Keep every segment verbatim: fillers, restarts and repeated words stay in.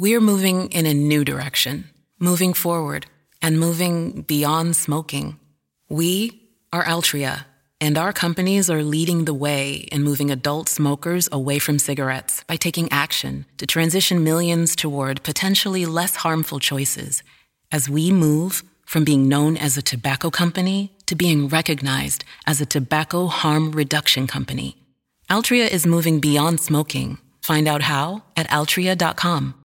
We're moving in a new direction, moving forward, and moving beyond smoking. We are Altria, and our companies are leading the way in moving adult smokers away from cigarettes by taking action to transition millions toward potentially less harmful choices as we move from being known as a tobacco company to being recognized as a tobacco harm reduction company. Altria is moving beyond smoking. Find out how at altria dot com.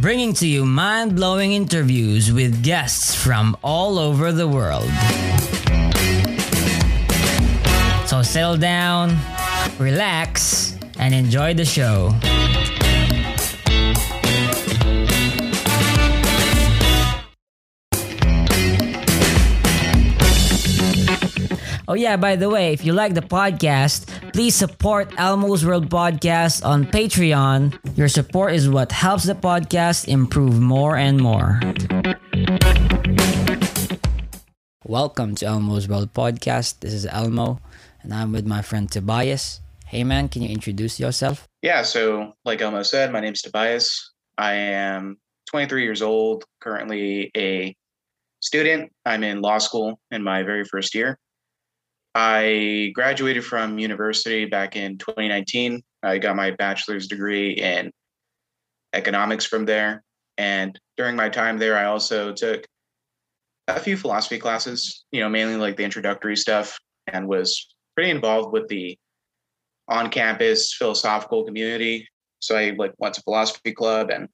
bringing to you mind-blowing interviews with guests from all over the world. So settle down, relax, and enjoy the show. Oh yeah, by the way, if you like the podcast, please support Elmo's World Podcast on Patreon. Your support is what helps the podcast improve more and more. Welcome to Elmo's World Podcast. This is Elmo, and I'm with my friend Tobias. Hey man, can you introduce yourself? Yeah, so like Elmo said, my name's Tobias. I am twenty-three years old, currently a student. I'm in law school in my very first year. I graduated from university back in twenty nineteen. I got my bachelor's degree in economics from there. And during my time there, I also took a few philosophy classes, you know, mainly like the introductory stuff, and was pretty involved with the on-campus philosophical community. So I like went to philosophy club and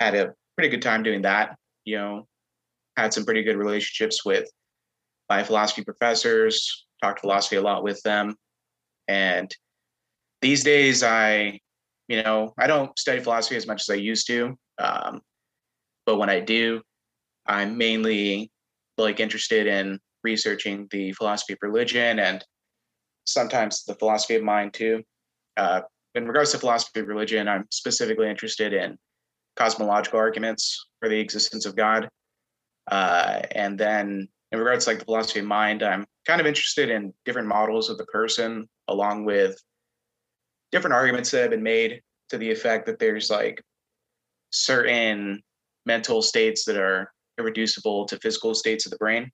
had a pretty good time doing that. You know, had some pretty good relationships with my philosophy professors, talked philosophy a lot with them. And these days I, you know, I don't study philosophy as much as I used to. Um, but when I do, I'm mainly like interested in researching the philosophy of religion and sometimes the philosophy of mind too. Uh, in regards to philosophy of religion, I'm specifically interested in cosmological arguments for the existence of God. Uh, and then in regards to like the philosophy of mind, I'm kind of interested in different models of the person, along with different arguments that have been made to the effect that there's like certain mental states that are irreducible to physical states of the brain.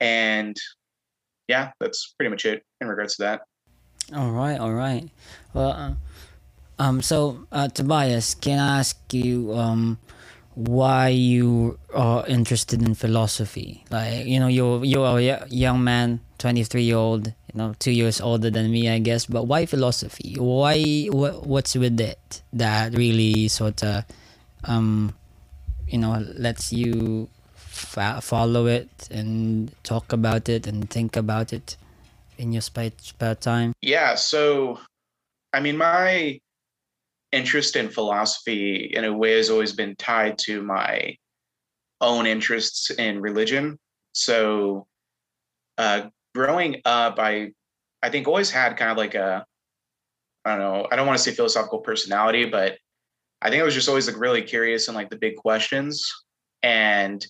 And yeah, that's pretty much it in regards to that. All right. All right. Well, um, so uh, Tobias, can I ask you, um, why you are interested in philosophy? Like, you know, you're you're a young man, twenty-three year old, you know, two years older than me, I guess. But why philosophy? Why wh- what's with it that really sort of, um, you know, lets you fa- follow it and talk about it and think about it in your sp- spare time? Yeah. So, I mean, my interest in philosophy in a way has always been tied to my own interests in religion. So uh, growing up, I I think always had kind of like a, I don't know, I don't want to say philosophical personality, but I think I was just always like really curious and like the big questions. And,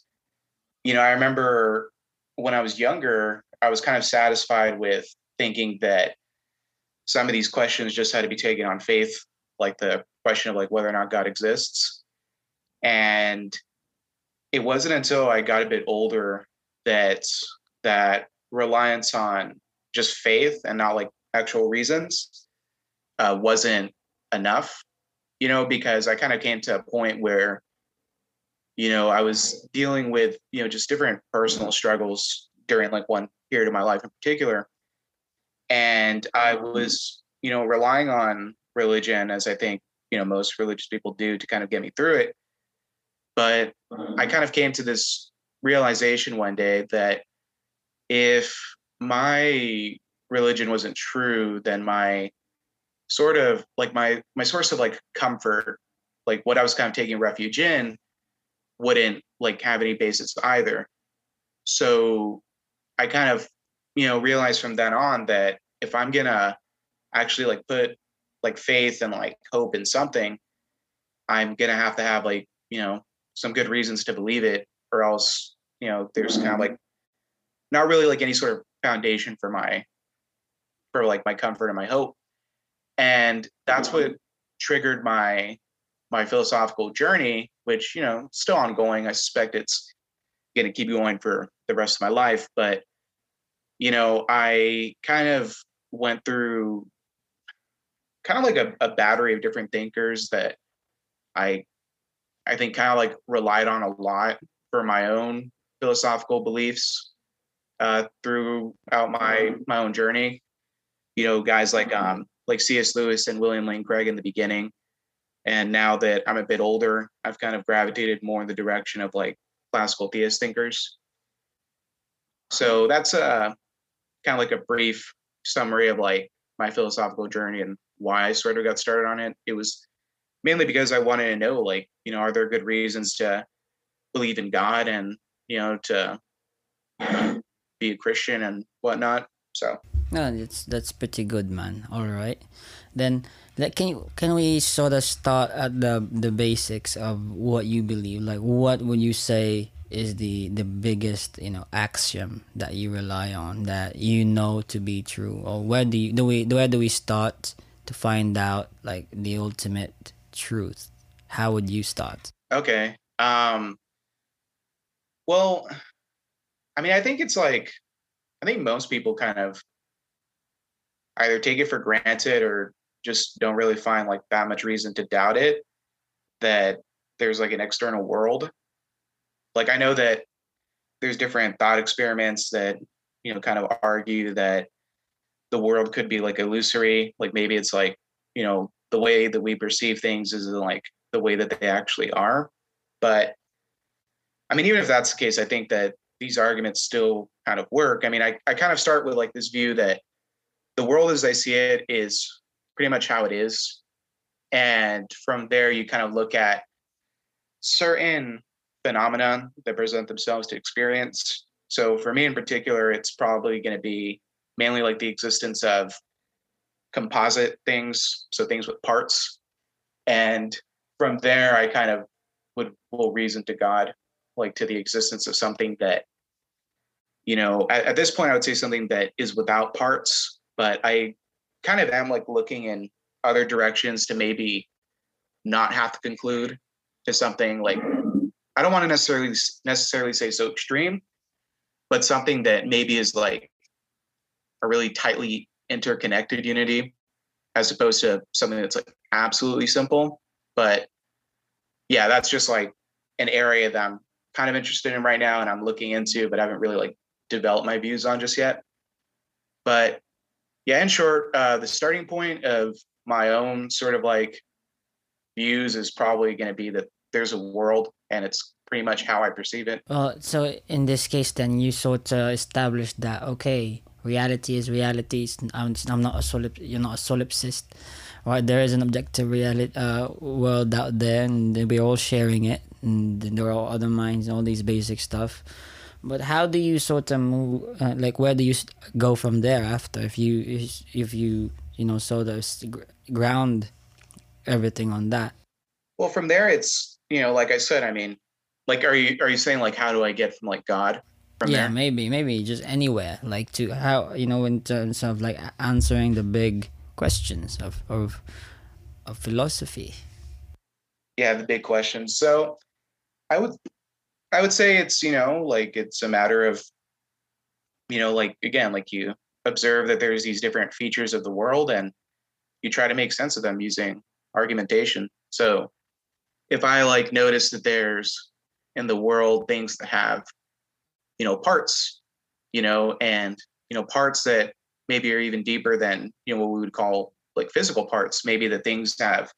you know, I remember when I was younger, I was kind of satisfied with thinking that some of these questions just had to be taken on faith, like the question of like whether or not God exists. And it wasn't until I got a bit older that that reliance on just faith and not like actual reasons uh, wasn't enough, you know, because I kind of came to a point where, you know, I was dealing with, you know, just different personal struggles during like one period of my life in particular. And I was, you know, relying on religion, as I think, you know, most religious people do, to kind of get me through it. But I kind of came to this realization one day that if my religion wasn't true, then my sort of like my my source of like comfort like what I was kind of taking refuge in wouldn't like have any basis either. So I kind of, you know, realized from then on that if I'm gonna actually like put like faith and like hope in something, I'm gonna have to have like, you know, some good reasons to believe it, or else, you know, there's kind of like not really like any sort of foundation for my, for like my comfort and my hope. And that's what triggered my, my philosophical journey, which, you know, still ongoing. I suspect it's going to keep going for the rest of my life. But, you know, I kind of went through kind of like a, a battery of different thinkers that I, I think kind of like relied on a lot for my own philosophical beliefs uh, throughout my, my own journey. You know, guys like, um, like C S Lewis and William Lane Craig in the beginning. And now that I'm a bit older, I've kind of gravitated more in the direction of like classical theist thinkers. So that's a kind of like a brief summary of like my philosophical journey and why I sort of got started on it. It was mainly because I wanted to know, like, you know, are there good reasons to believe in God and, you know, to be a Christian and whatnot. So. No, that's that's pretty good, man. All right, then like, can you can we sort of start at the the basics of what you believe? Like, what would you say is the the biggest, you know, axiom that you rely on that you know to be true? Or where do you, do we where do we start to find out like the ultimate truth? How would you start? Okay. Um. Well, I mean, I think it's like I think most people kind of either take it for granted or just don't really find like that much reason to doubt it, that there's like an external world. Like I know that there's different thought experiments that, you know, kind of argue that the world could be like illusory. Like maybe it's like, you know, the way that we perceive things isn't like the way that they actually are. But I mean, even if that's the case, I think that these arguments still kind of work. I mean, I, I kind of start with like this view that the world as I see it is pretty much how it is. And from there, you kind of look at certain phenomena that present themselves to experience. So for me in particular, it's probably going to be mainly like the existence of composite things, so things with parts. And from there, I kind of would will reason to God, like to the existence of something that, you know, at, at this point, I would say something that is without parts. But I kind of am like looking in other directions to maybe not have to conclude to something like, I don't want to necessarily necessarily say so extreme, but something that maybe is like a really tightly interconnected unity as opposed to something that's like absolutely simple. But yeah, that's just like an area that I'm kind of interested in right now and I'm looking into, but I haven't really like developed my views on just yet. But yeah, in short, uh, the starting point of my own sort of like views is probably going to be that there's a world and it's pretty much how I perceive it. Well, so in this case, then you sort of establish that, okay, reality is reality. I'm, I'm not a solip- you're not a solipsist, right? There is an objective reality uh, world out there and we're all sharing it. And there are other minds and all these basic stuff. But how do you sort of move, uh, like, where do you go from there after? If you, if you, you know, sort of ground everything on that? Well, from there, it's, you know, like I said, I mean, like, are you, are you saying, like, how do I get from, like, God from yeah, there? Yeah, maybe, maybe just anywhere, like, to how, you know, in terms of, like, answering the big questions of, of, of philosophy. Yeah, the big questions. So I would... I would say it's, you know, like it's a matter of, you know, like, again, like you observe that there's these different features of the world and you try to make sense of them using argumentation. So if I like notice that there's in the world things that have, you know, parts, you know, and, you know, parts that maybe are even deeper than, you know, what we would call like physical parts, maybe that things have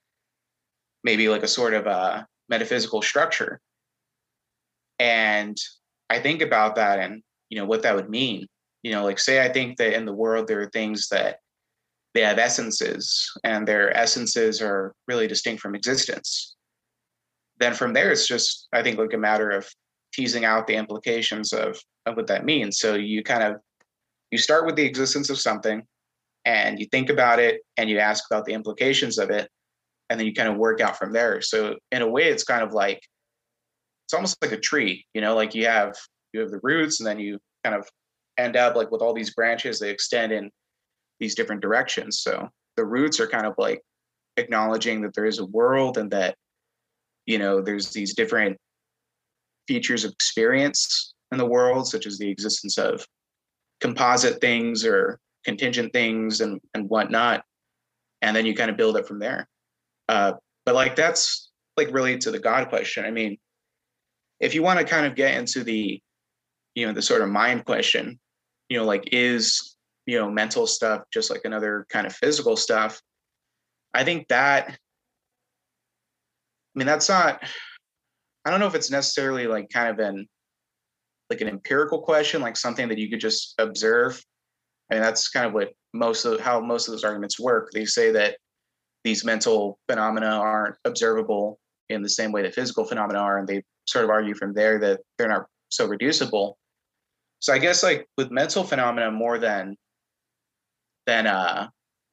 maybe like a sort of a metaphysical structure. And I think about that and, you know, what that would mean, you know, like, say, I think that in the world, there are things that they have essences and their essences are really distinct from existence. then from there, it's just, I think, like a matter of teasing out the implications of, of what that means. So you kind of, you start with the existence of something and you think about it and you ask about the implications of it, and then you kind of work out from there. So in a way, it's kind of like, it's almost like a tree, you know, like you have, you have the roots, and then you kind of end up like with all these branches, they extend in these different directions. So the roots are kind of like acknowledging that there is a world and that, you know, there's these different features of experience in the world, such as the existence of composite things or contingent things and, and whatnot. And then you kind of build it from there. Uh, but like, that's like related to the God question. I mean, if you want to kind of get into the, you know, the sort of mind question, you know, like, is, you know, mental stuff just like another kind of physical stuff? I think that, I mean, that's not, I don't know if it's necessarily like kind of an, like an empirical question, like something that you could just observe. I mean, that's kind of what most of, how most of those arguments work. They say that these mental phenomena aren't observable in the same way that physical phenomena are, and they sort of argue from there that they're not so reducible. So I guess like with mental phenomena more than than uh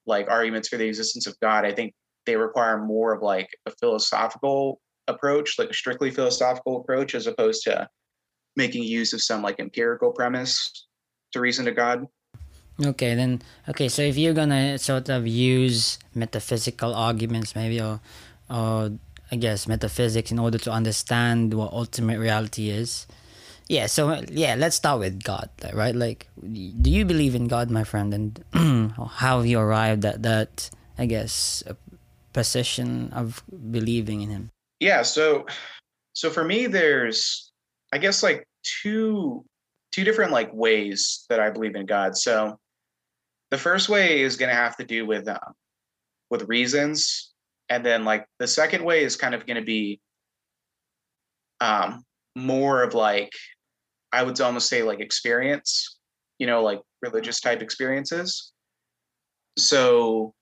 like arguments for the existence of God, I think they require more of like a philosophical approach, like a strictly philosophical approach, as opposed to making use of some like empirical premise to reason to God. Okay, then okay, so if you're gonna sort of use metaphysical arguments, maybe, or or I guess metaphysics, in order to understand what ultimate reality is. Yeah, so yeah, let's start with God, right? Like, do you believe in God, my friend? And how have you arrived at that, I guess, position of believing in him? Yeah, so so for me, there's, I guess, like two two different like ways that I believe in God. So the first way is going to have to do with um, with reasons. And then like the second way is kind of going to be um, more of like, I would almost say like experience, you know, like religious type experiences. So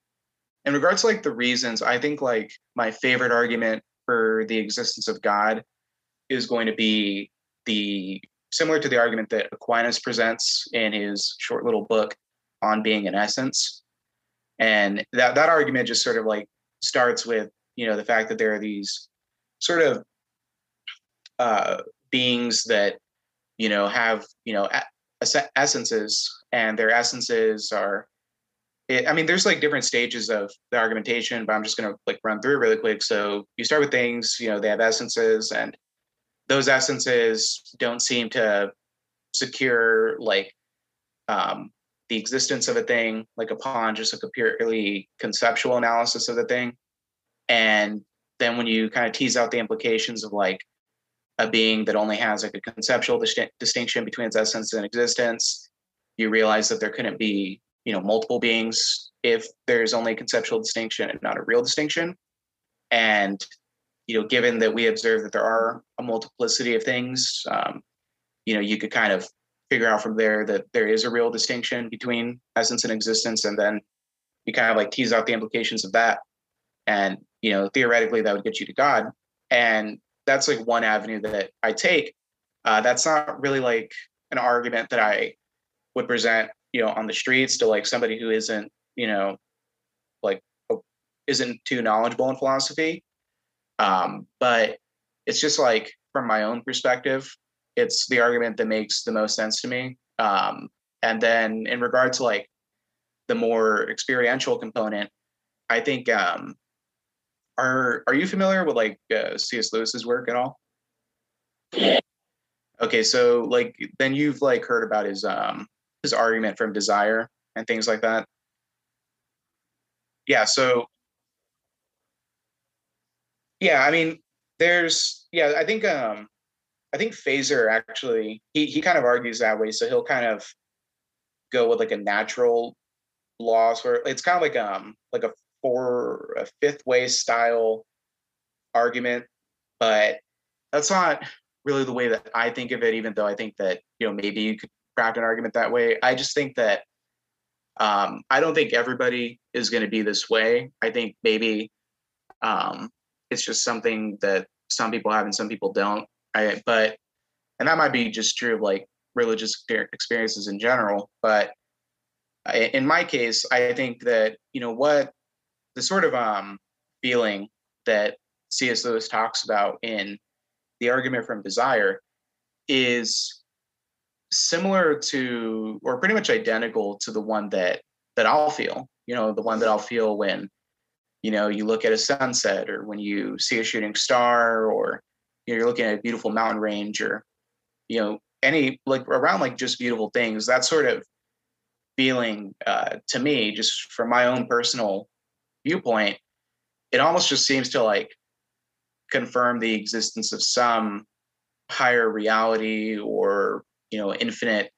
in regards to like the reasons, I think like my favorite argument for the existence of God is going to be the similar to the argument that Aquinas presents in his short little book on being and essence. And that, that argument just sort of like starts with, you know, the fact that there are these sort of uh, beings that, you know, have, you know, es- essences, and their essences are, it, I mean, there's like different stages of the argumentation, but I'm just going to like run through it really quick. So you start with things, you know, they have essences, and those essences don't seem to secure like um, the existence of a thing, like upon just like a purely conceptual analysis of the thing. And then when you kind of tease out the implications of like a being that only has like a conceptual dis- distinction between its essence and existence, you realize that there couldn't be, you know, multiple beings if there's only a conceptual distinction and not a real distinction. And, you know, given that we observe that there are a multiplicity of things, um, you know, you could kind of figure out from there that there is a real distinction between essence and existence. And then you kind of like tease out the implications of that. And, you know, theoretically that would get you to God. And that's like one avenue that I take. Uh, that's not really like an argument that I would present, you know, on the streets to like somebody who isn't, you know, like isn't too knowledgeable in philosophy. Um, but it's just like, from my own perspective, it's the argument that makes the most sense to me. Um, and then in regard to like the more experiential component, I think, um, are, are you familiar with like uh, C S Lewis's work at all? Yeah. Okay. So like, then you've like heard about his, um, his argument from desire and things like that. Yeah. So, yeah, I mean, there's, yeah, I think, um, I think Fazer actually, he he kind of argues that way. So he'll kind of go with like a natural law, sort of, it's kind of like um like a four a fifth way style argument, but that's not really the way that I think of it, even though I think that, you know, maybe you could craft an argument that way. I just think that um I don't think everybody is going to be this way. I think maybe um it's just something that some people have and some people don't. I, but, and that might be just true of like religious experiences in general. But I, in my case, I think that, you know, what the sort of um, feeling that C S. Lewis talks about in The Argument from Desire is similar to, or pretty much identical to, the one that that I'll feel, you know, the one that I'll feel when, you know, you look at a sunset, or when you see a shooting star, or, you know, you're looking at a beautiful mountain range, or, you know, any like around like just beautiful things. That sort of feeling, uh, to me, just from my own personal viewpoint, it almost just seems to like confirm the existence of some higher reality, or, you know, infinite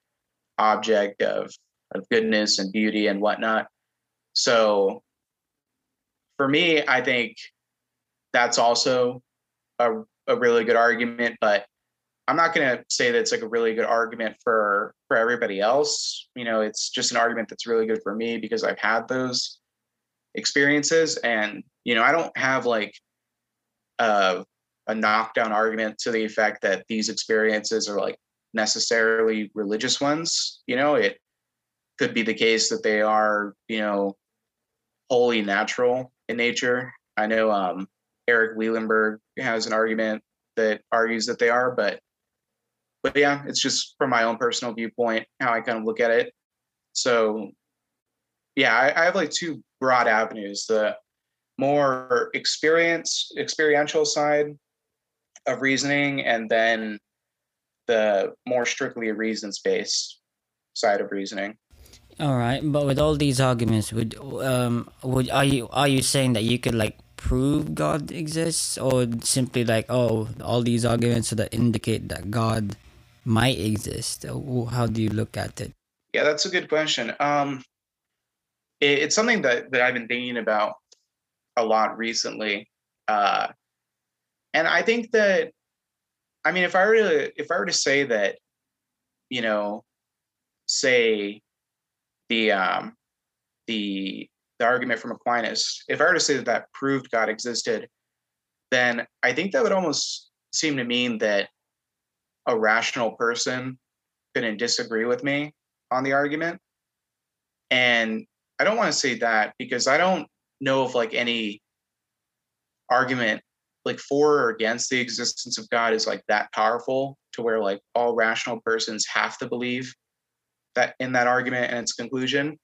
object of of goodness and beauty and whatnot. So for me, I think that's also a, a really good argument, but I'm not going to say that it's like a really good argument for, for everybody else. You know, it's just an argument that's really good for me because I've had those experiences. And, you know, I don't have like a, a knockdown argument to the effect that these experiences are like necessarily religious ones. You know, it could be the case that they are, you know, wholly natural in nature. I know um, Eric Wielenberg has an argument that argues that they are, but but yeah, it's just from my own personal viewpoint, how I kind of look at it. So yeah, I, I have like two broad avenues, the more experience, experiential side of reasoning, and then the more strictly reasons-based side of reasoning. All right, but with all these arguments, would um, would are you are you saying that you could like prove God exists, or simply like, oh, all these arguments that indicate that God might exist? How do you look at it? Yeah, that's a good question. Um, it, it's something that that I've been thinking about a lot recently, uh, and I think that, I mean, if I were to if I were to say that, you know, say the um, the the argument from Aquinas, if I were to say that that proved God existed, then I think that would almost seem to mean that a rational person couldn't disagree with me on the argument. And I don't want to say that because I don't know of like any argument like for or against the existence of God is like that powerful to where like all rational persons have to believe that in that argument and its conclusion.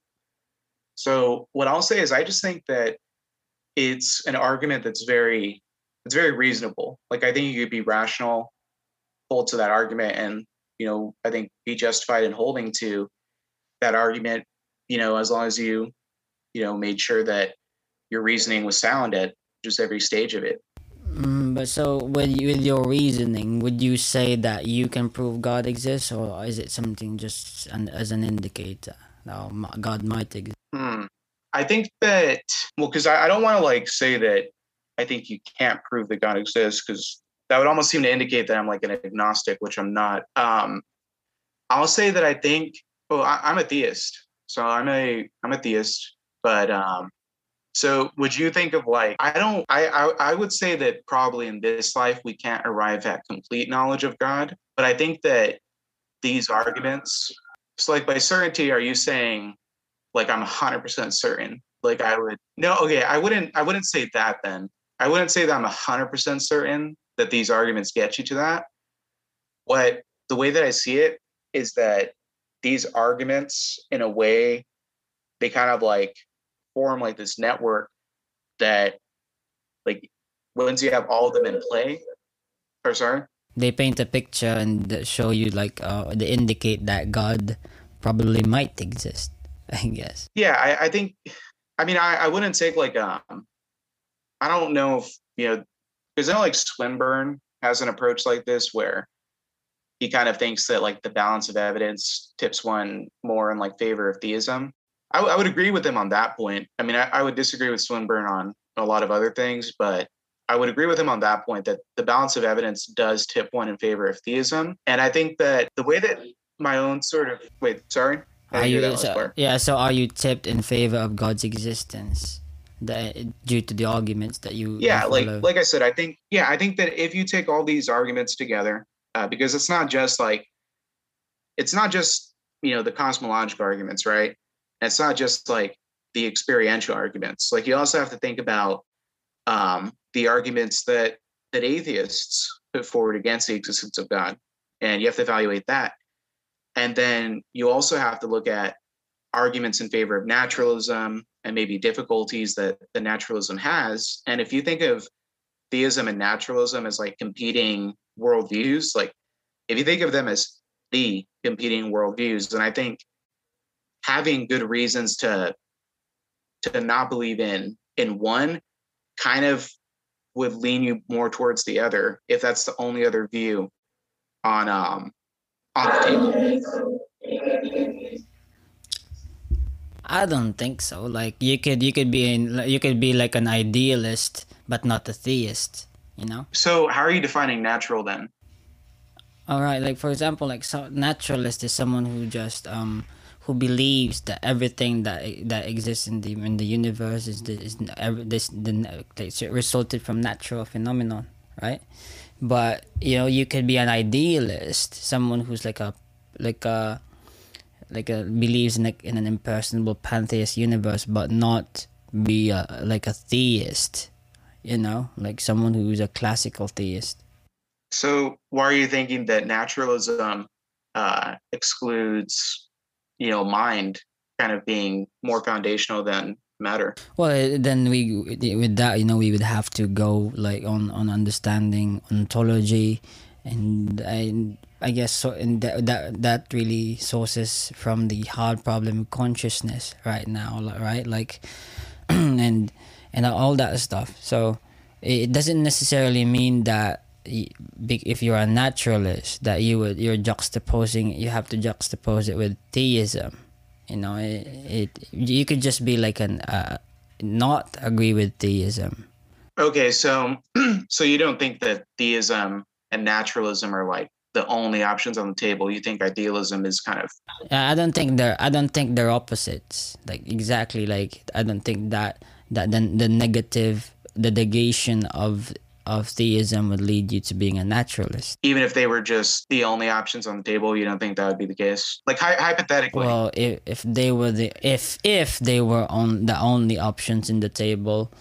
So what I'll say is I just think that it's an argument that's very, it's very reasonable. Like, I think you could be rational, hold to that argument, and, you know, I think be justified in holding to that argument, you know, as long as you, you know, made sure that your reasoning was sound at just every stage of it. Mm, but so with, with your reasoning, would you say that you can prove God exists, or is it something just an, as an indicator that God might exist? Hmm. I think that, well, because I, I don't want to like say that I think you can't prove that God exists, because that would almost seem to indicate that I'm like an agnostic, which I'm not. Um, I'll say that I think, well, I, I'm a theist, so I'm a I'm a theist. But um, so would you think of like, I don't, I, I I would say that probably in this life we can't arrive at complete knowledge of God, but I think that these arguments, so like by certainty, are you saying like I'm one hundred percent certain? Like I would, no, okay, I wouldn't, I wouldn't say that then. I wouldn't say that I'm one hundred percent certain that these arguments get you to that. What, the way that I see it is that these arguments, in a way, they kind of like form like this network that like once you have all of them in play, or sorry? They paint a picture and show you like, uh, they indicate that God probably might exist, I guess. Yeah, I, I think, I mean, I, I wouldn't take like, um, I don't know if, you know, because I know like Swinburne has an approach like this where he kind of thinks that like the balance of evidence tips one more in like favor of theism. I, I would agree with him on that point. I mean, I, I would disagree with Swinburne on a lot of other things, but I would agree with him on that point that the balance of evidence does tip one in favor of theism. And I think that the way that my own sort of, wait, sorry? Are you, so, yeah, so are you tipped in favor of God's existence? the, due to the arguments that you yeah, you like like I said, I think yeah, I think that if you take all these arguments together, uh, because it's not just like it's not just you know the cosmological arguments, right? And it's not just like the experiential arguments. Like you also have to think about um, the arguments that that atheists put forward against the existence of God, and you have to evaluate that. And then you also have to look at arguments in favor of naturalism and maybe difficulties that the naturalism has. And if you think of theism and naturalism as like competing worldviews, like if you think of them as the competing worldviews, then I think having good reasons to to not believe in in one kind of would lean you more towards the other if that's the only other view on um on the table. I don't think so. Like you could, you could be in, you could be like an idealist, but not a theist. You know. So how are you defining natural then? All right, like for example, like so naturalist is someone who just um who believes that everything that that exists in the in the universe is is every, this the resulted from natural phenomenon, right? But you know, you could be an idealist, someone who's like a like a like a, believes in, a, in an impersonable pantheist universe, but not be a, like a theist, you know, like someone who's a classical theist. So why are you thinking that naturalism uh, excludes, you know, mind kind of being more foundational than matter? Well, then we, with that, you know, we would have to go like on, on understanding ontology and, and I guess so, and that, that that really sources from the hard problem of consciousness right now, right? Like, and and all that stuff. So it doesn't necessarily mean that if you're a naturalist that you would you're juxtaposing. You have to juxtapose it with theism. You know, it, it you could just be like an uh, not agree with theism. Okay, so so you don't think that theism and naturalism are like the only options on the table. You think idealism is kind of I don't think they're I don't think they're opposites. Like exactly like I don't think that that the, the negative the negation of of theism would lead you to being a naturalist. Even if they were just the only options on the table, you don't think that would be the case? Like hi- hypothetically. Well, if, if they were the if if they were on the only options in the table,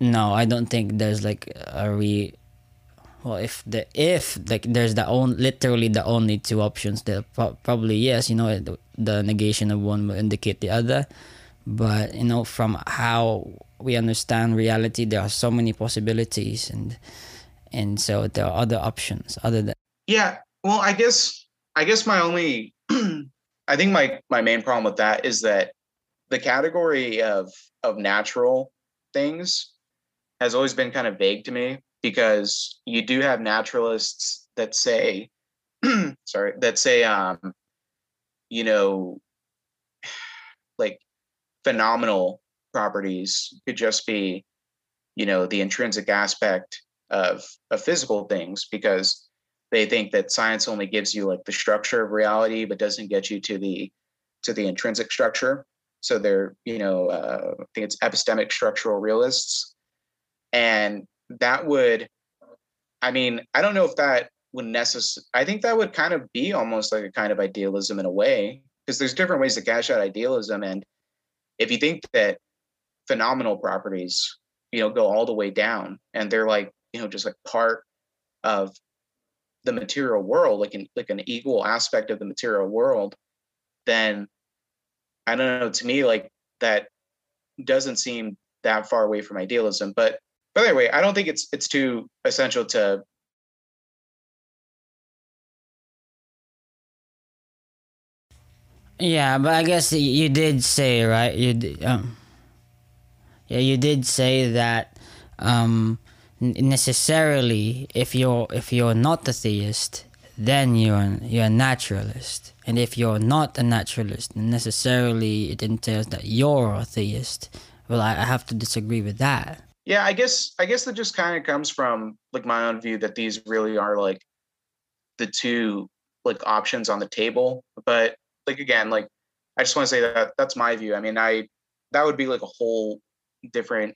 no, I don't think there's like a re Well, if the if like there's the only literally the only two options, there probably yes, you know, the, the negation of one will indicate the other. But you know, from how we understand reality, there are so many possibilities, and and so there are other options other than yeah. Well, I guess I guess my only I think my my main problem with that is that the category of of natural things has always been kind of vague to me. Because you do have naturalists that say, sorry, that say, um, you know, like phenomenal properties could just be, you know, the intrinsic aspect of, of physical things because they think that science only gives you like the structure of reality, but doesn't get you to the to the intrinsic structure. So they're, you know, uh, I think it's epistemic structural realists. And that would, I mean, I don't know if that would necessarily, I think that would kind of be almost like a kind of idealism in a way, because there's different ways to cash out idealism. And if you think that phenomenal properties, you know, go all the way down and they're like, you know, just like part of the material world, like an, like an equal aspect of the material world, then I don't know, to me, like that doesn't seem that far away from idealism, but But anyway, I don't think it's it's too essential to Yeah, but I guess you did say, right? You did, um, yeah, you did say that um, necessarily if you're if you're not a theist, then you're you're a naturalist. And if you're not a naturalist, necessarily it entails that you're a theist. Well, I, I have to disagree with that. Yeah, I guess I guess that just kind of comes from like my own view that these really are like the two like options on the table. But like again, like I just want to say that that's my view. I mean, I that would be like a whole different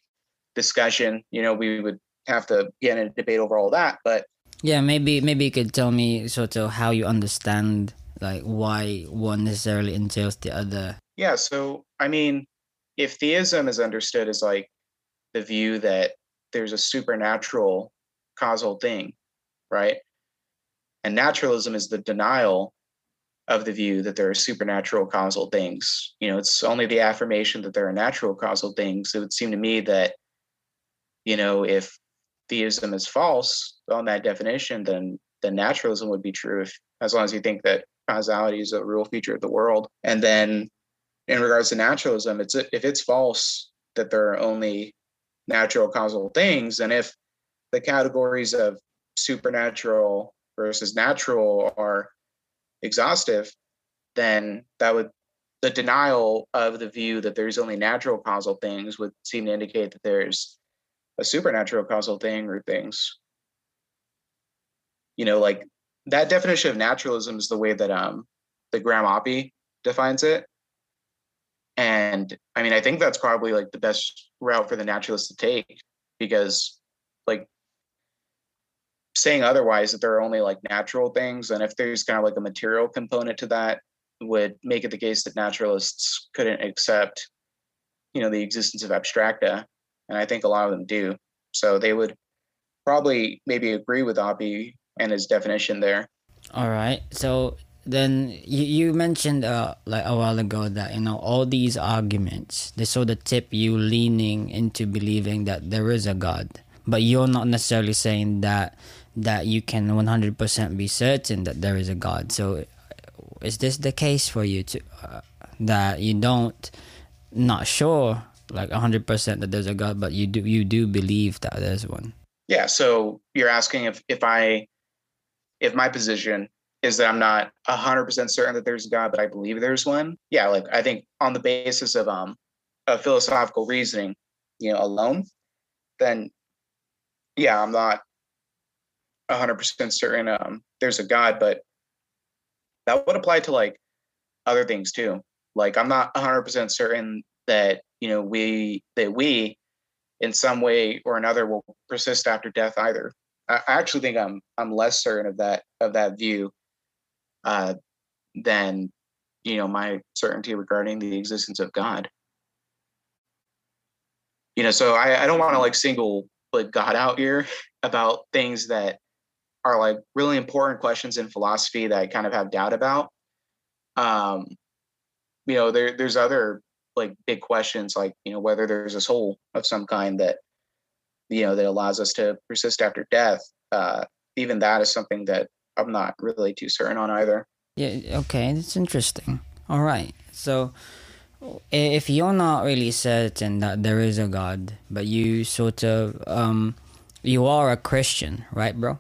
discussion. You know, we would have to get in a debate over all that. But yeah, maybe maybe you could tell me sort of how you understand like why one necessarily entails the other. Yeah, so I mean, if theism is understood as like the view that there's a supernatural causal thing, right? And naturalism is the denial of the view that there are supernatural causal things. You know, it's only the affirmation that there are natural causal things. It would seem to me that, you know, if theism is false on that definition, then then naturalism would be true, if, as long as you think that causality is a real feature of the world. And then in regards to naturalism, it's if it's false that there are only natural causal things, and if the categories of supernatural versus natural are exhaustive, then that would the denial of the view that there's only natural causal things would seem to indicate that there's a supernatural causal thing or things. You know, like that definition of naturalism is the way that um the Graham Oppy defines it. And I mean, I think that's probably like the best route for the naturalist to take, because like saying otherwise that there are only like natural things, and if there's kind of like a material component to that, would make it the case that naturalists couldn't accept, you know, the existence of abstracta. And I think a lot of them do. So they would probably maybe agree with Oppy and his definition there. All right. So then you, you mentioned uh, like a while ago that, you know, all these arguments, they sort of tip you leaning into believing that there is a God. But you're not necessarily saying that that you can one hundred percent be certain that there is a God. So is this the case for you to uh, that you don't not sure like one hundred percent that there's a God, but you do you do believe that there's one? Yeah, so you're asking if if I if my position is that I'm not one hundred percent certain that there's a God, but I believe there's one. Yeah, like I think on the basis of um of philosophical reasoning, you know, alone, then yeah, I'm not one hundred percent certain um, there's a God, but that would apply to like other things too. Like I'm not one hundred percent certain that, you know, we, that we in some way or another will persist after death either. I actually think I'm, I'm less certain of that, of that view uh, than, you know, my certainty regarding the existence of God. You know, so I, I don't want to like single like God out here about things that are like really important questions in philosophy that I kind of have doubt about. Um, you know, there, there's other like big questions, like, you know, whether there's a soul of some kind that, you know, that allows us to persist after death. Uh, even that is something that I'm not really too certain on either. Yeah. Okay. That's interesting. All right. So if you're not really certain that there is a God, but you sort of, um, you are a Christian, right, bro?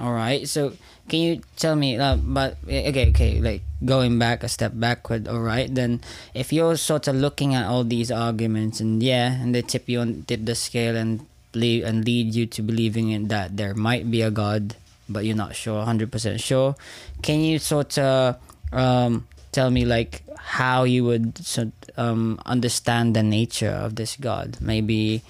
All right. So can you tell me, uh, but okay, okay, like going back a step backward. All right. Then if you're sort of looking at all these arguments and yeah, and they tip you on, tip the scale and lead, and lead you to believing in that there might be a God, but you're not sure, one hundred percent sure. Can you sort of, um, tell me like how you would um, understand the nature of this God? Maybe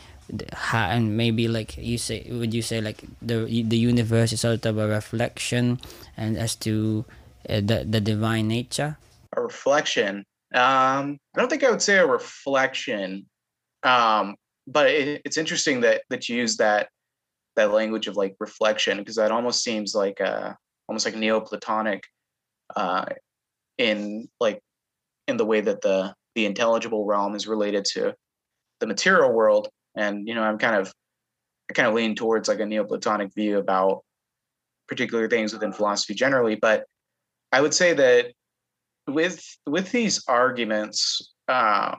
how, and maybe like you say, would you say like the the universe is sort of a reflection, and as to uh, the the divine nature? A reflection? Um, I don't think I would say a reflection, um, but it, it's interesting that that you use that that language of like reflection, because that almost seems like a almost like Neoplatonic. Uh, in like in the way that the the intelligible realm is related to the material world. And, you know, I'm kind of, I kind of lean towards like a Neoplatonic view about particular things within philosophy generally. But I would say that with, with these arguments, uh,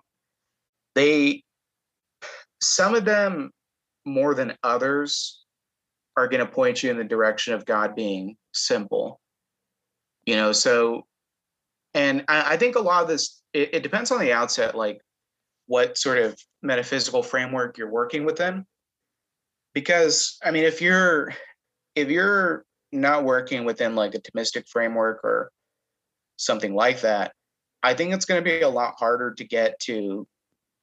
they, some of them more than others are going to point you in the direction of God being simple, you know, so. And I think a lot of this, it, it depends on the outset, like what sort of metaphysical framework you're working within. Because, I mean, if you're if you're not working within like a Thomistic framework or something like that, I think it's going to be a lot harder to get to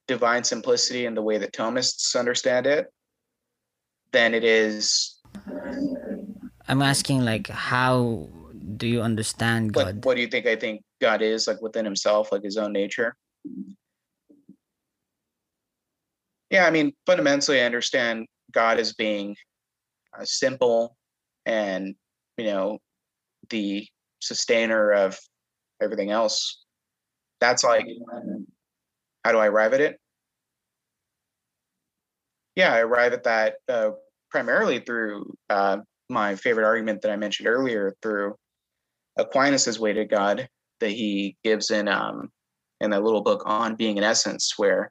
divine simplicity in the way that Thomists understand it than it is. I'm asking, like, how do you understand God? Like, what do you think I think God is, like, within himself, like his own nature? Yeah, I mean, fundamentally, I understand God as being uh, simple and, you know, the sustainer of everything else. That's like, how do I arrive at it? Yeah, I arrive at that uh, primarily through uh, my favorite argument that I mentioned earlier, through Aquinas' way to God that he gives in um, in that little book On Being in Essence, where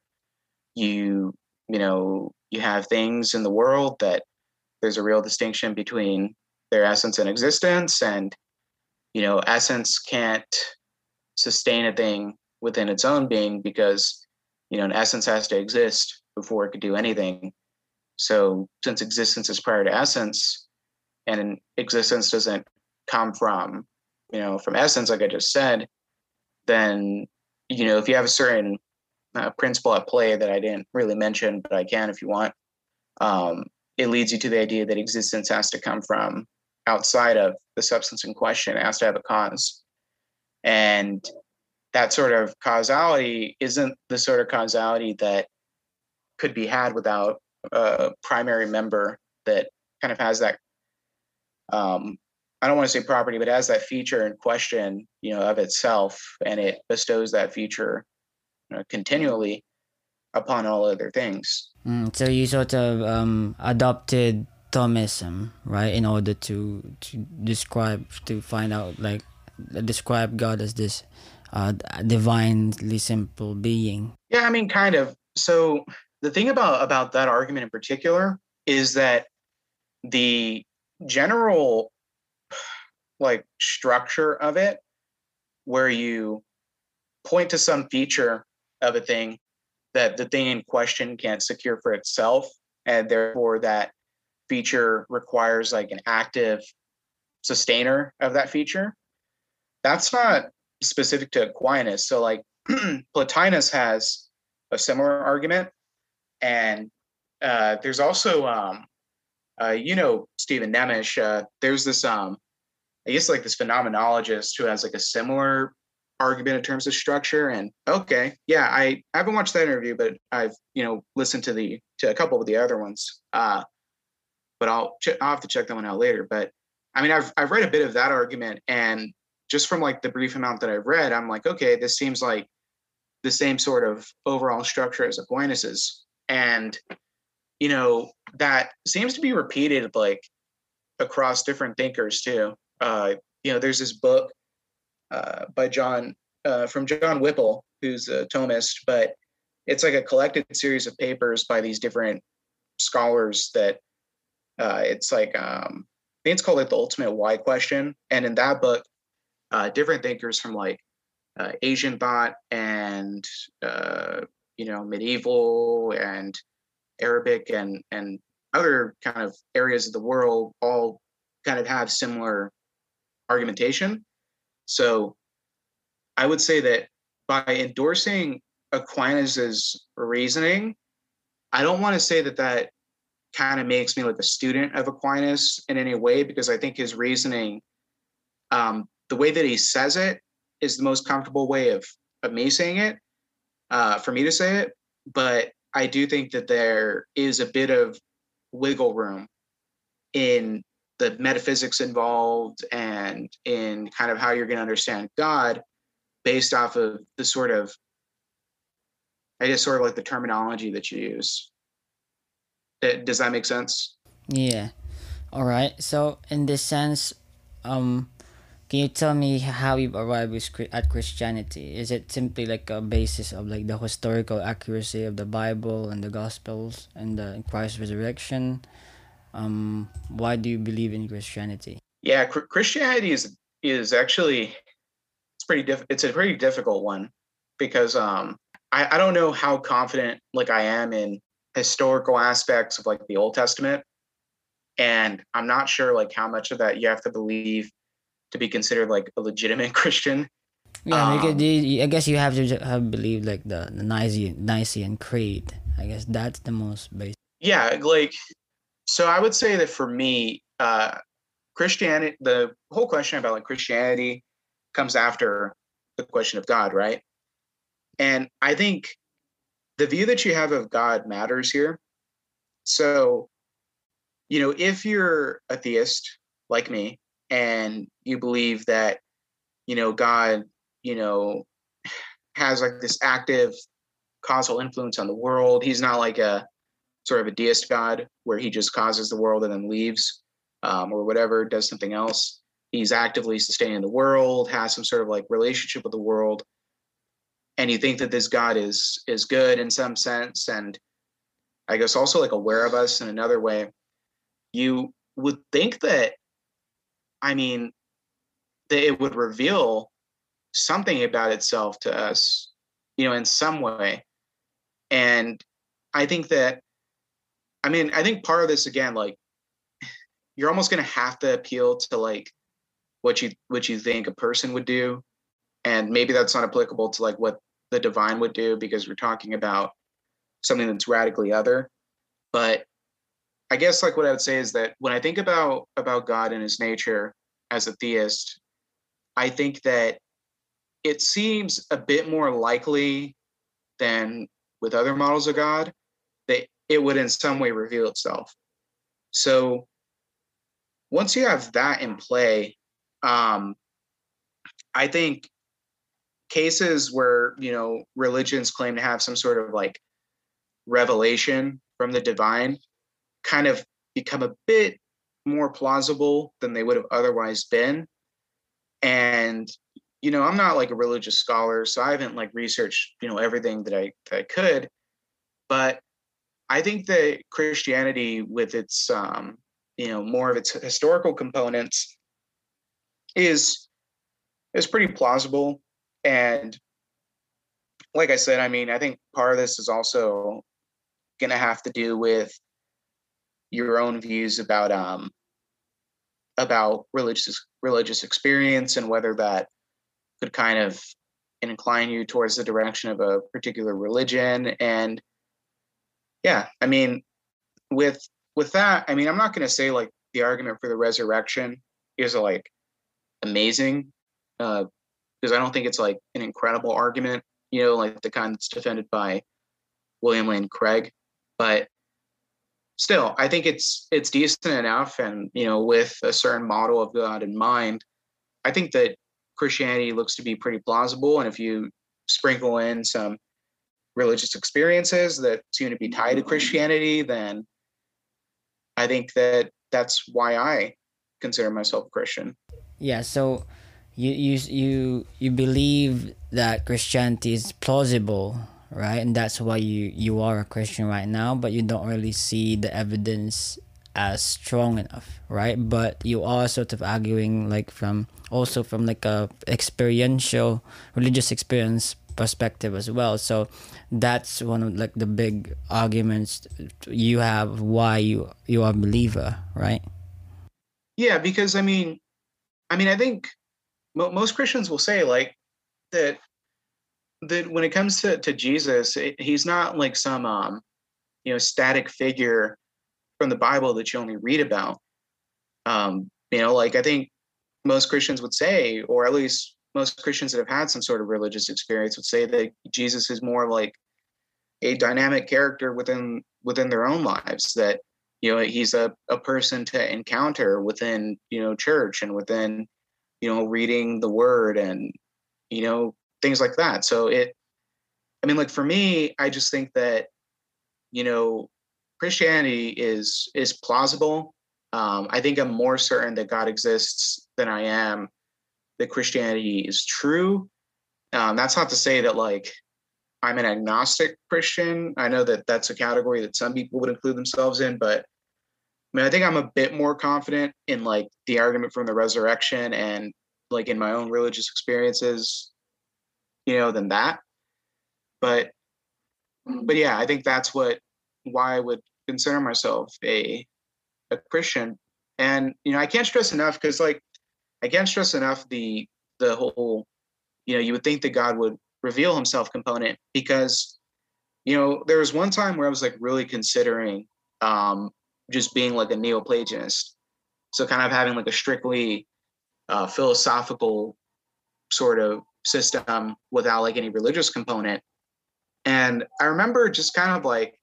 you, you know, you have things in the world that there's a real distinction between their essence and existence, and, you know, essence can't sustain a thing within its own being because, you know, an essence has to exist before it could do anything. So since existence is prior to essence, and existence doesn't come from, you know, from essence, like I just said, then, you know, if you have a certain uh, principle at play that I didn't really mention, but I can if you want, um, it leads you to the idea that existence has to come from outside of the substance in question. It has to have a cause. And that sort of causality isn't the sort of causality that could be had without a primary member that kind of has that, um, I don't want to say property, but has that feature in question, you know, of itself, and it bestows that feature, you know, continually upon all other things. Mm, so you sort of um, adopted Thomism, right, in order to, to describe, to find out, like, describe God as this uh, divinely simple being. Yeah, I mean, kind of. So the thing about, about that argument in particular is that the general, like, structure of it, where you point to some feature of a thing that the thing in question can't secure for itself, and therefore that feature requires, like, an active sustainer of that feature. That's not specific to Aquinas. So, like, Plotinus has a similar argument. And uh, there's also, um, uh, you know, Stephen Nemes, uh, there's this, um, I guess, like, this phenomenologist who has, like, a similar argument in terms of structure. And okay, yeah, I, I haven't watched that interview, but I've, you know, listened to the to a couple of the other ones. Uh, but I'll, ch- I'll have to check that one out later. But I mean, I've I've read a bit of that argument, and just from, like, the brief amount that I've read, I'm like, okay, this seems like the same sort of overall structure as Aquinas's. And, you know, that seems to be repeated, like, across different thinkers too. Uh, you know, there's this book uh, by John, uh, from John Wippel, who's a Thomist, but it's like a collected series of papers by these different scholars that uh, it's like, um, I think it's called, like, The Ultimate Why Question. And in that book, Uh, different thinkers from, like, uh, Asian thought and, uh, you know, medieval and Arabic and and other kind of areas of the world all kind of have similar argumentation. So I would say that by endorsing Aquinas's reasoning, I don't want to say that that kind of makes me, like, a student of Aquinas in any way, because I think his reasoning, um, the way that he says it is the most comfortable way of, of me saying it, uh, for me to say it. But I do think that there is a bit of wiggle room in the metaphysics involved and in kind of how you're going to understand God based off of the sort of, I guess, sort of, like, the terminology that you use. Does that make sense? Yeah. All right. So in this sense, um, can you tell me how you arrived at Christianity? Is it simply, like, a basis of, like, the historical accuracy of the Bible and the Gospels and the Christ's resurrection? Um, why do you believe in Christianity? Yeah, cr- Christianity is is actually it's pretty diff- it's a pretty difficult one, because um, I I don't know how confident, like, I am in historical aspects of, like, the Old Testament, and I'm not sure, like, how much of that you have to believe to be considered, like, a legitimate Christian. Yeah, um, because they, I guess you have to have believed like the, the Nicene, Nicene Creed. I guess that's the most basic. Yeah, like, so I would say that for me, uh, Christianity, the whole question about like Christianity comes after the question of God, right? And I think the view that you have of God matters here. So, you know, if you're a theist like me and you believe that, you know, God, you know, has like this active causal influence on the world, he's not like a sort of a deist God where he just causes the world and then leaves, um, or whatever, does something else. He's actively sustaining the world, has some sort of like relationship with the world. And you think that this God is, is good in some sense, and I guess also like aware of us in another way. You would think that, I mean, that it would reveal something about itself to us, you know, in some way. And I think that, I mean, I think part of this, again, like, you're almost going to have to appeal to like what you, what you think a person would do. And maybe that's not applicable to like what the divine would do, because we're talking about something that's radically other. But I guess like what I would say is that when I think about, about God and his nature as a theist, I think that it seems a bit more likely than with other models of God that it would in some way reveal itself. So once you have that in play, um, I think cases where, you know, religions claim to have some sort of like revelation from the divine kind of become a bit more plausible than they would have otherwise been. And, you know, I'm not like a religious scholar, so I haven't like researched, you know, everything that I, that I could, but I think that Christianity with its, um, you know, more of its historical components is, is pretty plausible. And like I said, I mean, I think part of this is also going to have to do with your own views about um, about religious religious experience and whether that could kind of incline you towards the direction of a particular religion. And yeah, I mean, with with that, I mean, I'm not going to say like the argument for the resurrection is like amazing, uh, because I don't think it's like an incredible argument, you know, like the kind that's defended by William Lane Craig, but still, I think it's it's decent enough. And, you know, with a certain model of God in mind, I think that Christianity looks to be pretty plausible. And if you sprinkle in some religious experiences that seem to be tied to Christianity, then I think that that's why I consider myself a Christian. Yeah, so you you you, you believe that Christianity is plausible, right? And that's why you, you are a Christian right now, but you don't really see the evidence as strong enough, right? But you are sort of arguing like from, also from like a experiential, religious experience perspective as well. So that's one of like the big arguments you have why you, you are a believer, right? Yeah, because I mean, I mean, I think mo- most Christians will say like that, that when it comes to, to Jesus, it, he's not like some, um, you know, static figure from the Bible that you only read about. Um, you know, like I think most Christians would say, or at least most Christians that have had some sort of religious experience would say that Jesus is more like a dynamic character within, within their own lives, that, you know, he's a, a person to encounter within, you know, church and within, you know, reading the word and, you know, things like that. So it, I mean, like for me, I just think that, you know, Christianity is, is plausible. Um, I think I'm more certain that God exists than I am that Christianity is true. Um, that's not to say that like I'm an agnostic Christian. I know that that's a category that some people would include themselves in, but I mean, I think I'm a bit more confident in like the argument from the resurrection and like in my own religious experiences, you know, than that. But, but yeah, I think that's what, why I would consider myself a, a Christian. And, you know, I can't stress enough, because like, I can't stress enough the, the whole you know, you would think that God would reveal himself component, because, you know, there was one time where I was like really considering um, just being like a Neo-Platonist. So kind of having like a strictly uh, philosophical sort of system without like any religious component. And I remember just kind of like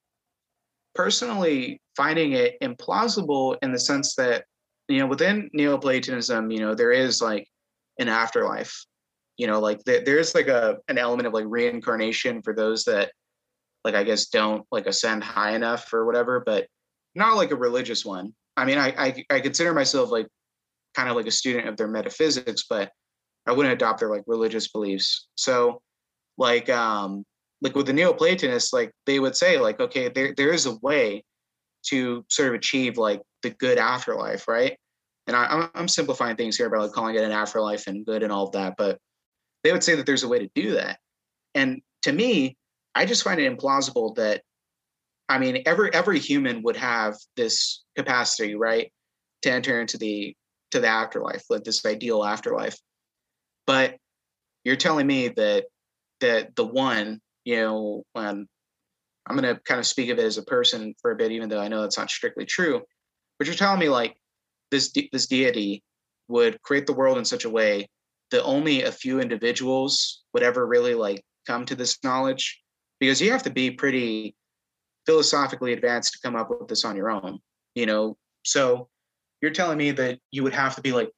personally finding it implausible, in the sense that, you know, within Neoplatonism, you know, there is like an afterlife, you know, like there, there's like a an element of like reincarnation for those that like, I guess, don't like ascend high enough or whatever, but not like a religious one. I mean, I, I, I consider myself like kind of like a student of their metaphysics, but I wouldn't adopt their like religious beliefs. So like, um, like with the Neoplatonists, like they would say like, okay, there, there is a way to sort of achieve like the good afterlife, right? And I, I'm simplifying things here by like calling it an afterlife and good and all of that, but they would say that there's a way to do that. And to me, I just find it implausible that, I mean, every every human would have this capacity, right, to enter into the to the afterlife, like this ideal afterlife. But you're telling me that that the one, you know, um, I'm going to kind of speak of it as a person for a bit, even though I know that's not strictly true. But you're telling me like this de- this deity would create the world in such a way that only a few individuals would ever really like come to this knowledge, because you have to be pretty philosophically advanced to come up with this on your own, you know? So you're telling me that you would have to be like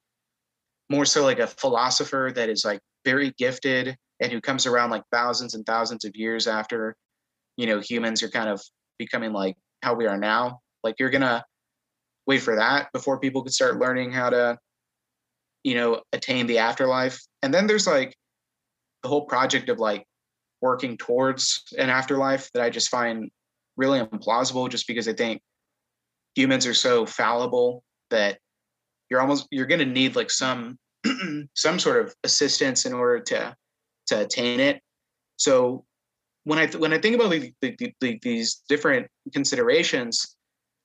more so like a philosopher that is like very gifted and who comes around like thousands and thousands of years after, you know, humans are kind of becoming like how we are now. Like you're going to wait for that before people could start learning how to, you know, attain the afterlife. And then there's like the whole project of like working towards an afterlife that I just find really implausible, just because I think humans are so fallible that you're almost, you're going to need like some, some sort of assistance in order to, to attain it. So when I, th- when I think about the, the, the, these different considerations,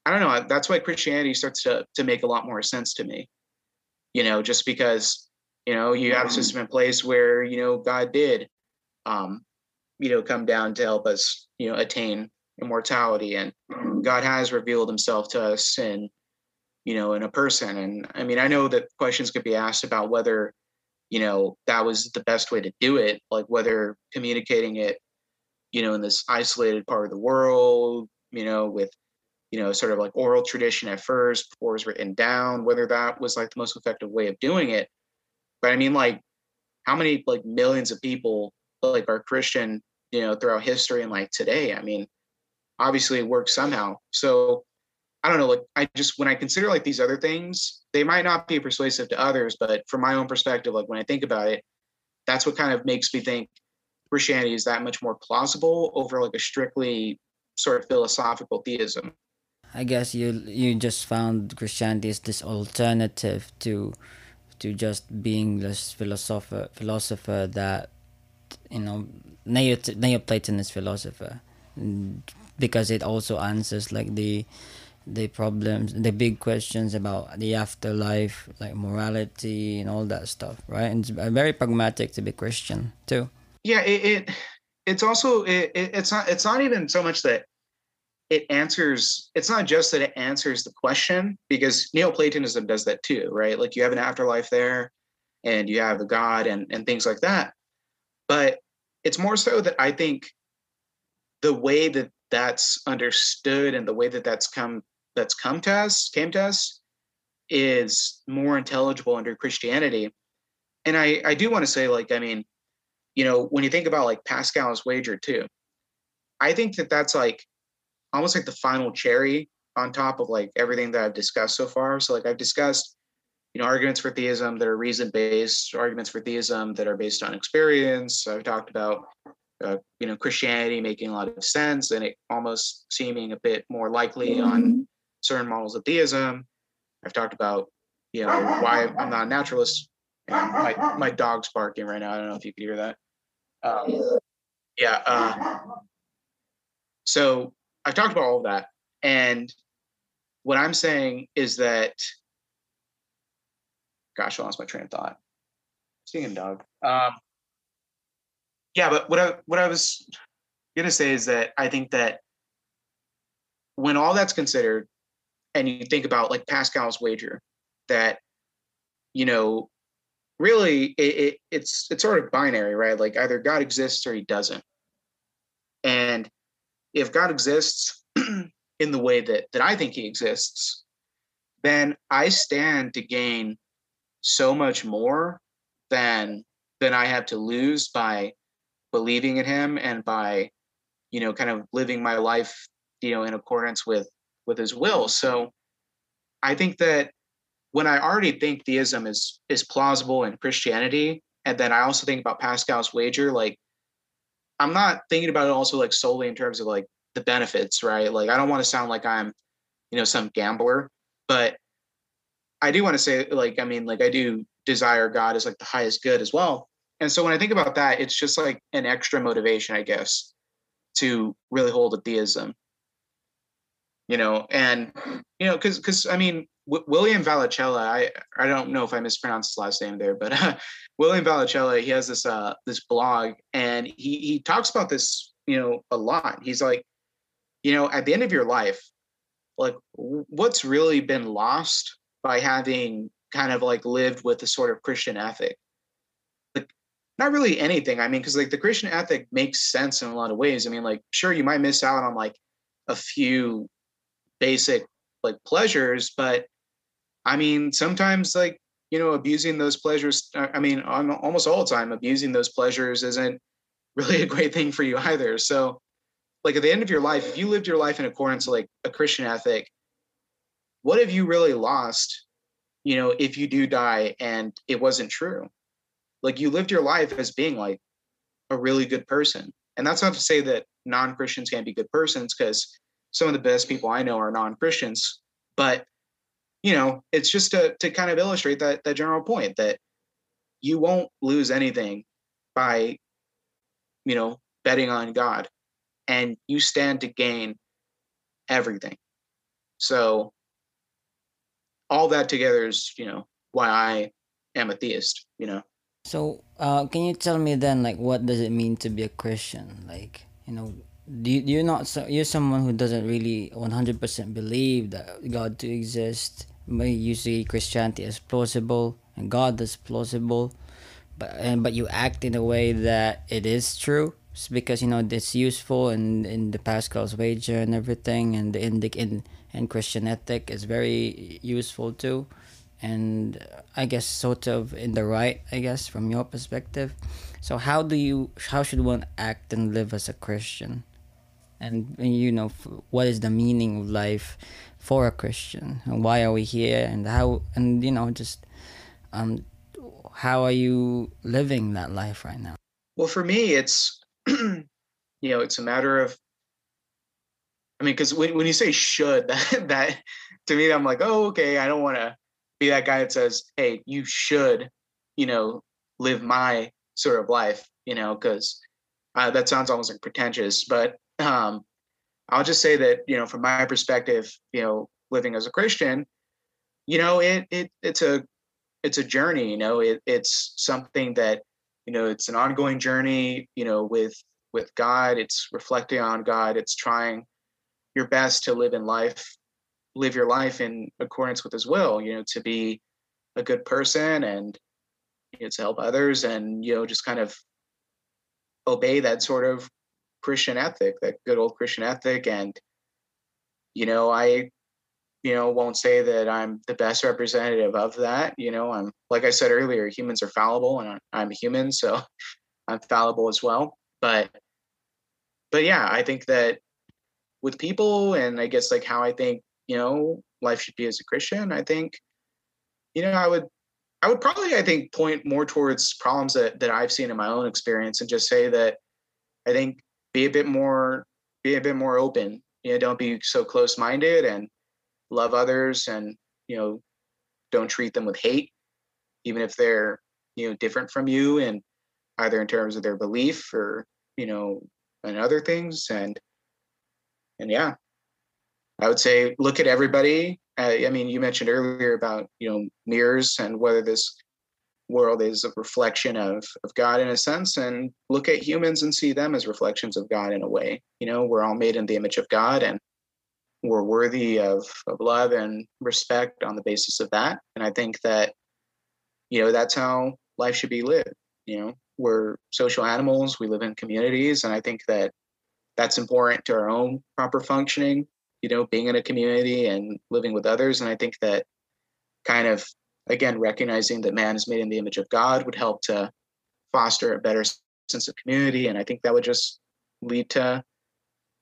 I don't know, that's why Christianity starts to, to make a lot more sense to me, you know, just because, you know, you have a system in place where, you know, God did, um, you know, come down to help us, you know, attain immortality, and God has revealed himself to us in, you know, in a person. And I mean, I know that questions could be asked about whether, you know, that was the best way to do it, like whether communicating it, you know, in this isolated part of the world, you know, with, you know, sort of like oral tradition at first before it was written down, whether that was like the most effective way of doing it. But I mean, like, how many like millions of people like are Christian, you know, throughout history and like today? I mean, obviously it works somehow. So I don't know, like I just, when I consider like these other things, they might not be persuasive to others, but from my own perspective, like when I think about it, that's what kind of makes me think Christianity is that much more plausible over like a strictly sort of philosophical theism. I guess you you just found Christianity is this alternative to to just being this philosopher philosopher that, you know, Neo Neoplatonist philosopher, because it also answers like the the problems, the big questions about the afterlife, like morality and all that stuff, right? And it's very pragmatic to be Christian too. Yeah, it, it it's also it, it it's not it's not even so much that it answers, it's not just that it answers the question, because Neoplatonism does that too, right? Like you have an afterlife there and you have a God and, and things like that. But it's more so that I think the way that that's understood and the way that that's come, that's come to us, came to us is more intelligible under Christianity. And I, I do want to say, like, I mean, you know, when you think about like Pascal's wager too, I think that that's like, almost like the final cherry on top of like everything that I've discussed so far. So like I've discussed, you know, arguments for theism that are reason-based, arguments for theism that are based on experience. I've talked about, uh, you know, Christianity making a lot of sense and it almost seeming a bit more likely mm-hmm. on certain models of theism. I've talked about, you know, why I'm not a naturalist. And my, my dog's barking right now. I don't know if you can hear that. Um, yeah. Uh, so, I've talked about all of that. And what I'm saying is that, gosh, I lost my train of thought. Seeing him, dog. Um, Yeah, but what I what I was going to say is that I think that when all that's considered, and you think about like Pascal's wager, that, you know, really it, it it's it's sort of binary, right? Like either God exists or he doesn't. And if God exists in the way that that I think he exists, then I stand to gain so much more than than I have to lose by believing in him and by, you know, kind of living my life, you know, in accordance with with his will. So I think that when I already think theism is is plausible in Christianity, and then I also think about Pascal's wager, like I'm not thinking about it also like solely in terms of like the benefits, right? Like I don't want to sound like I'm, you know, some gambler, but I do want to say like, I mean, like I do desire God as like the highest good as well. And so when I think about that, it's just like an extra motivation, I guess, to really hold a theism. You know, and, you know, because, because I mean, w- William Valicella, I, I don't know if I mispronounced his last name there, but uh, William Valicella, he has this uh this blog, and he he talks about this, you know, a lot. He's like, you know, at the end of your life, like what's really been lost by having kind of like lived with a sort of Christian ethic? Like, not really anything. I mean, because like the Christian ethic makes sense in a lot of ways. I mean, like, sure, you might miss out on like a few basic like pleasures, but I mean, sometimes like, you know, abusing those pleasures, I mean, on almost all the time, abusing those pleasures isn't really a great thing for you either. So like at the end of your life, if you lived your life in accordance to like a Christian ethic, what have you really lost, you know, if you do die and it wasn't true? Like you lived your life as being like a really good person. And that's not to say that non-Christians can't be good persons, because some of the best people I know are non-Christians, but, you know, it's just to, to kind of illustrate that, that general point that you won't lose anything by, you know, betting on God, and you stand to gain everything. So all that together is, you know, why I am a theist, you know? So uh, can you tell me then, like, what does it mean to be a Christian? Like, you know, Do you, you're not so you're someone who doesn't really one hundred percent believe that God to exist. You see Christianity as plausible and God as plausible, but and, but you act in a way that it is true. It's because you know it's useful and in the Pascal's wager and everything, and the Indic in and Christian ethic is very useful too, and I guess sort of in the right, I guess, from your perspective. So how do you how should one act and live as a Christian? And, you know, what is the meaning of life for a Christian? And why are we here? And how, and, you know, just um, how are you living that life right now? Well, for me, it's, you know, it's a matter of, I mean, because when, when you say should, that, that to me, I'm like, oh, okay, I don't want to be that guy that says, hey, you should, you know, live my sort of life, you know, because uh, that sounds almost like pretentious, but Um, I'll just say that, you know, from my perspective, you know, living as a Christian, you know, it, it, it's a, it's a journey, you know, it, it's something that, you know, it's an ongoing journey, you know, with, with God, it's reflecting on God, it's trying your best to live in life, live your life in accordance with his will, you know, to be a good person and, you know, to help others and, you know, just kind of obey that sort of Christian ethic, that good old Christian ethic. And, you know, I, you know, won't say that I'm the best representative of that. You know, I'm, like I said earlier, humans are fallible and I'm human, so I'm fallible as well. But, but yeah, I think that with people and I guess like how I think, you know, life should be as a Christian, I think, you know, I would, I would probably, I think, point more towards problems that, that I've seen in my own experience and just say that I think Be a bit more, be a bit more open, you know, don't be so close-minded and love others and, you know, don't treat them with hate, even if they're, you know, different from you and either in terms of their belief or, you know, and other things. And, and yeah, I would say, look at everybody. Uh, I mean, you mentioned earlier about, you know, mirrors and whether this world is a reflection of of God in a sense, and look at humans and see them as reflections of God in a way. You know, we're all made in the image of God, and we're worthy of, of love and respect on the basis of that. And I think that, you know, that's how life should be lived. You know, we're social animals, we live in communities, and I think that that's important to our own proper functioning, you know, being in a community and living with others. And I think that kind of, again, recognizing that man is made in the image of God would help to foster a better sense of community. And I think that would just lead to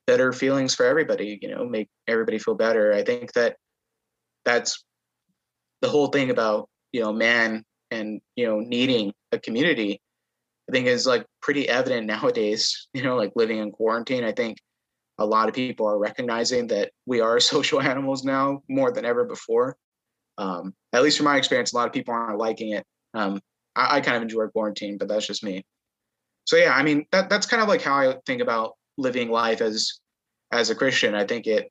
better feelings for everybody, you know, make everybody feel better. I think that that's the whole thing about, you know, man and, you know, needing a community, I think is like pretty evident nowadays, you know, like living in quarantine. I think a lot of people are recognizing that we are social animals now more than ever before. Um, at least from my experience, a lot of people aren't liking it. Um, I, I kind of enjoy quarantine, but that's just me. So yeah, I mean, that that's kind of like how I think about living life as, as a Christian. I think it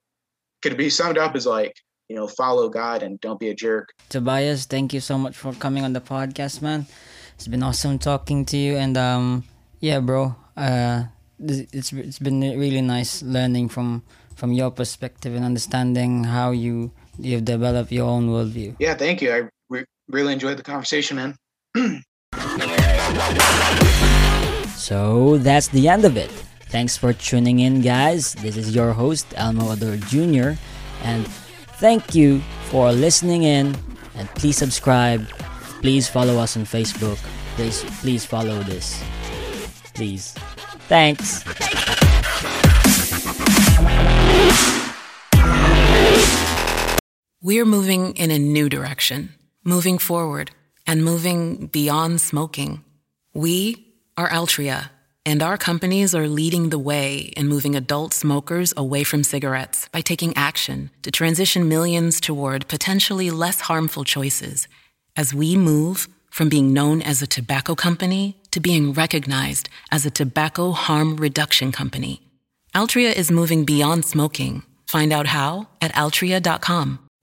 could be summed up as like, you know, follow God and don't be a jerk. Tobias, thank you so much for coming on the podcast, man. It's been awesome talking to you. And um, yeah, bro, uh, it's it's been really nice learning from, from your perspective and understanding how you you've developed your own worldview. Yeah, thank you. I re- really enjoyed the conversation, man. So that's the end of it. Thanks for tuning in, guys. This is your host, Elmo Ador Junior And thank you for listening in. And please subscribe. Please follow us on Facebook. Please, please follow this. Please. Thanks. We're moving in a new direction, moving forward, and moving beyond smoking. We are Altria, and our companies are leading the way in moving adult smokers away from cigarettes by taking action to transition millions toward potentially less harmful choices as we move from being known as a tobacco company to being recognized as a tobacco harm reduction company. Altria is moving beyond smoking. Find out how at altria dot com.